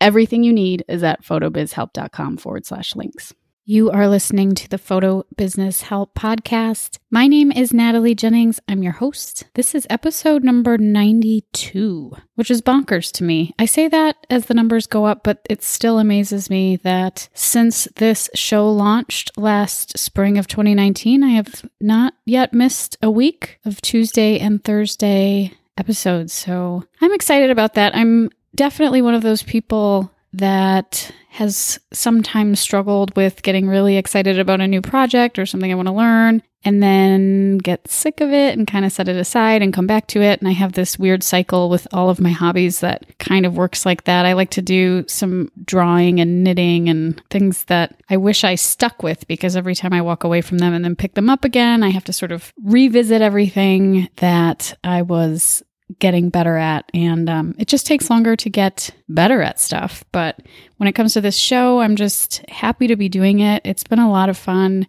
Everything you need is at photobizhelp.com/links. You are listening to the Photo Business Help Podcast. My name is Natalie Jennings. I'm your host. This is episode number 92, which is bonkers to me. I say that as the numbers go up, but it still amazes me that since this show launched last spring of 2019, I have not yet missed a week of Tuesday and Thursday episodes. So I'm excited about that. I'm definitely one of those people that has sometimes struggled with getting really excited about a new project or something I want to learn, and then get sick of it and kind of set it aside and come back to it. And I have this weird cycle with all of my hobbies that kind of works like that. I like to do some drawing and knitting and things that I wish I stuck with, because every time I walk away from them and then pick them up again, I have to sort of revisit everything that I was getting better at. And it just takes longer to get better at stuff. But when it comes to this show, I'm just happy to be doing it. It's been a lot of fun.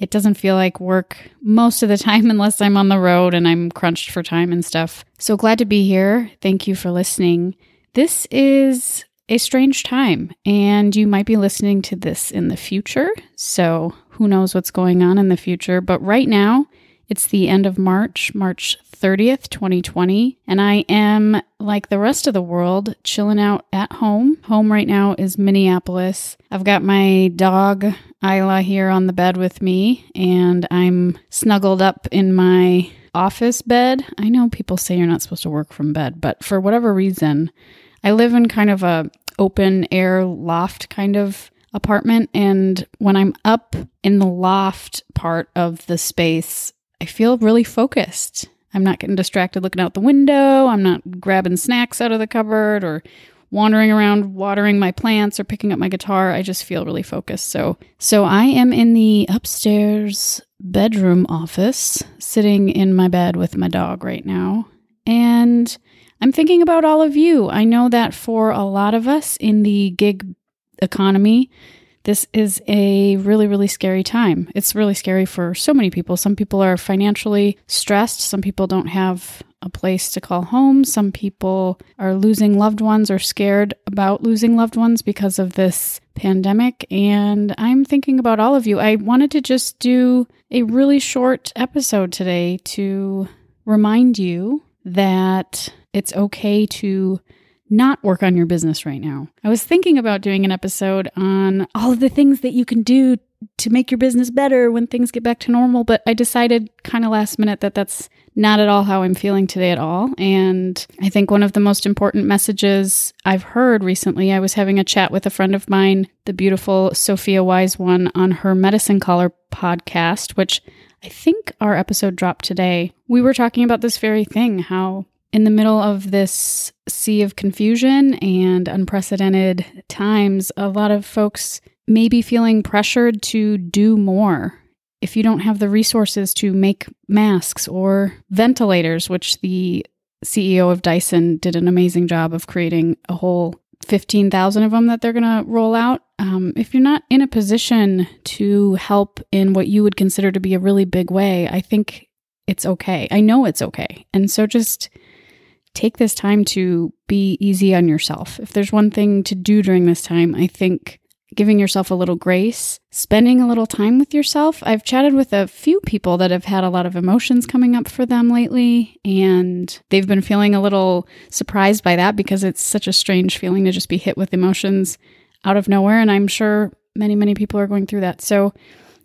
It doesn't feel like work most of the time, unless I'm on the road and I'm crunched for time and stuff. So glad to be here. Thank you for listening. This is a strange time, and you might be listening to this in the future. So who knows what's going on in the future. But right now, it's the end of March, March 30th, 2020, and I am, like the rest of the world, chilling out at home. Home right now is Minneapolis. I've got my dog, Isla, here on the bed with me, and I'm snuggled up in my office bed. I know people say you're not supposed to work from bed, but for whatever reason, I live in kind of a open air loft kind of apartment, and when I'm up in the loft part of the space, I feel really focused. I'm not getting distracted looking out the window. I'm not grabbing snacks out of the cupboard or wandering around watering my plants or picking up my guitar. I just feel really focused. So I am in the upstairs bedroom office, sitting in my bed with my dog right now. And I'm thinking about all of you. I know that for a lot of us in the gig economy, this is a really, really scary time. It's really scary for so many people. Some people are financially stressed. Some people don't have a place to call home. Some people are losing loved ones or scared about losing loved ones because of this pandemic. And I'm thinking about all of you. I wanted to just do a really short episode today to remind you that it's okay to not work on your business right now. I was thinking about doing an episode on all of the things that you can do to make your business better when things get back to normal, but I decided kind of last minute that that's not at all how I'm feeling today at all. And I think one of the most important messages I've heard recently, I was having a chat with a friend of mine, the beautiful Sophia Wise one, on her Medicine Caller podcast, which I think our episode dropped today. We were talking about this very thing, how in the middle of this sea of confusion and unprecedented times, a lot of folks may be feeling pressured to do more. If you don't have the resources to make masks or ventilators, which the CEO of Dyson did an amazing job of creating a whole 15,000 of them that they're going to roll out. If you're not in a position to help in what you would consider to be a really big way, I think it's okay. I know it's okay. And so just take this time to be easy on yourself. If there's one thing to do during this time, I think giving yourself a little grace, spending a little time with yourself. I've chatted with a few people that have had a lot of emotions coming up for them lately, and they've been feeling a little surprised by that because it's such a strange feeling to just be hit with emotions out of nowhere. And I'm sure many, many people are going through that. So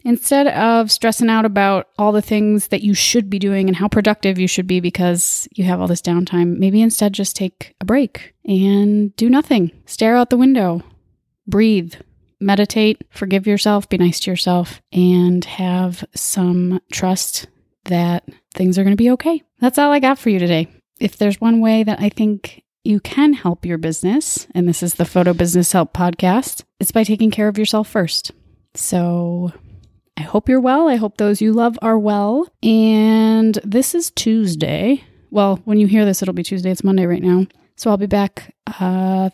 instead of stressing out about all the things that you should be doing and how productive you should be because you have all this downtime, maybe instead just take a break and do nothing. Stare out the window, breathe, meditate, forgive yourself, be nice to yourself, and have some trust that things are going to be okay. That's all I got for you today. If there's one way that I think you can help your business, and this is the Photo Business Help Podcast, it's by taking care of yourself first. So I hope you're well. I hope those you love are well. And this is Tuesday. Well, when you hear this, it'll be Tuesday. It's Monday right now. So I'll be back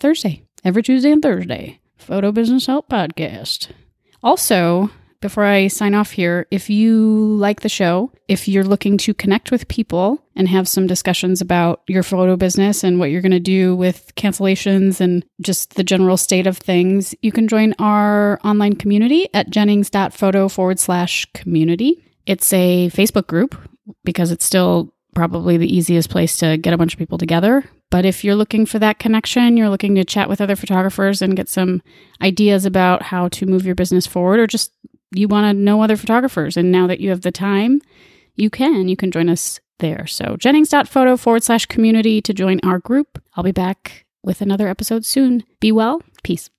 Thursday, every Tuesday and Thursday. Photo Business Help Podcast. Also, before I sign off here, if you like the show, if you're looking to connect with people and have some discussions about your photo business and what you're going to do with cancellations and just the general state of things, you can join our online community at Jennings.photo/community. It's a Facebook group because it's still probably the easiest place to get a bunch of people together. But if you're looking for that connection, you're looking to chat with other photographers and get some ideas about how to move your business forward, or just you want to know other photographers, and now that you have the time, you can join us there. So Jennings.photo/community to join our group. I'll be back with another episode soon. Be well. Peace.